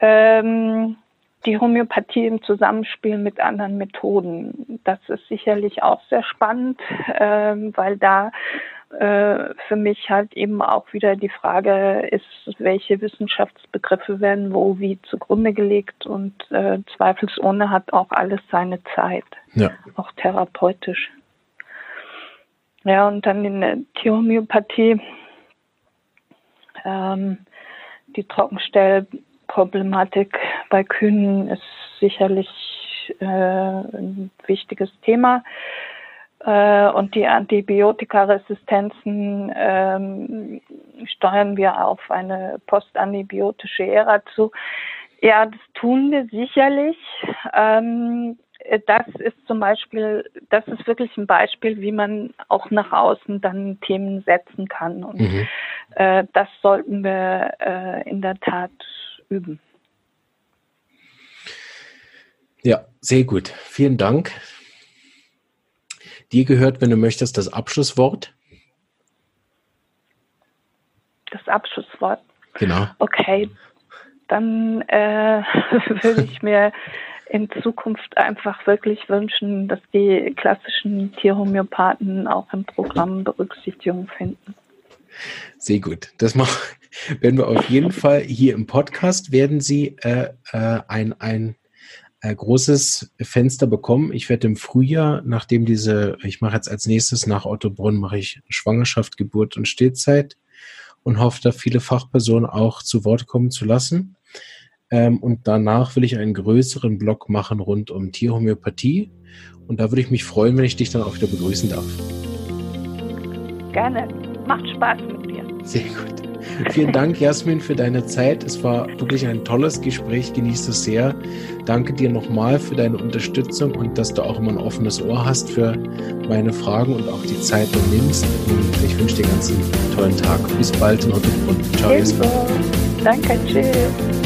ähm, die Homöopathie im Zusammenspiel mit anderen Methoden. Das ist sicherlich auch sehr spannend, äh, weil da äh, für mich halt eben auch wieder die Frage ist, welche Wissenschaftsbegriffe werden wo wie zugrunde gelegt, und äh, zweifelsohne hat auch alles seine Zeit, ja. Auch therapeutisch. Ja, und dann in der Tierhomöopathie, ähm, die Trockenstellproblematik bei Kühen ist sicherlich äh, ein wichtiges Thema. Äh, und die Antibiotikaresistenzen ähm, steuern wir auf eine postantibiotische Ära zu. Ja, das tun wir sicherlich. Ähm, Das ist zum Beispiel, das ist wirklich ein Beispiel, wie man auch nach außen dann Themen setzen kann. Und mhm. äh, das sollten wir äh, in der Tat üben. Ja, sehr gut. Vielen Dank. Dir gehört, wenn du möchtest, das Abschlusswort. Das Abschlusswort? Genau. Okay, dann äh, würde ich mir in Zukunft einfach wirklich wünschen, dass die klassischen Tierhomöopathen auch im Programm Berücksichtigung finden. Sehr gut. Das machen, werden wir auf jeden Fall hier im Podcast, werden Sie äh, äh, ein, ein äh, großes Fenster bekommen. Ich werde im Frühjahr, nachdem diese, ich mache jetzt als nächstes nach Ottobrunn, mache ich Schwangerschaft, Geburt und Stillzeit und hoffe, da viele Fachpersonen auch zu Wort kommen zu lassen. Und danach will ich einen größeren Blog machen rund um Tierhomöopathie. Und da würde ich mich freuen, wenn ich dich dann auch wieder begrüßen darf. Gerne. Macht Spaß mit dir. Sehr gut. Vielen Dank, Jasmin, für deine Zeit. Es war wirklich ein tolles Gespräch. Genieß es sehr. Danke dir nochmal für deine Unterstützung und dass du auch immer ein offenes Ohr hast für meine Fragen und auch die Zeit nimmst. Und ich wünsche dir einen ganz tollen Tag. Bis bald in Ottobrunn. Ciao, Jasmin. Danke, tschüss.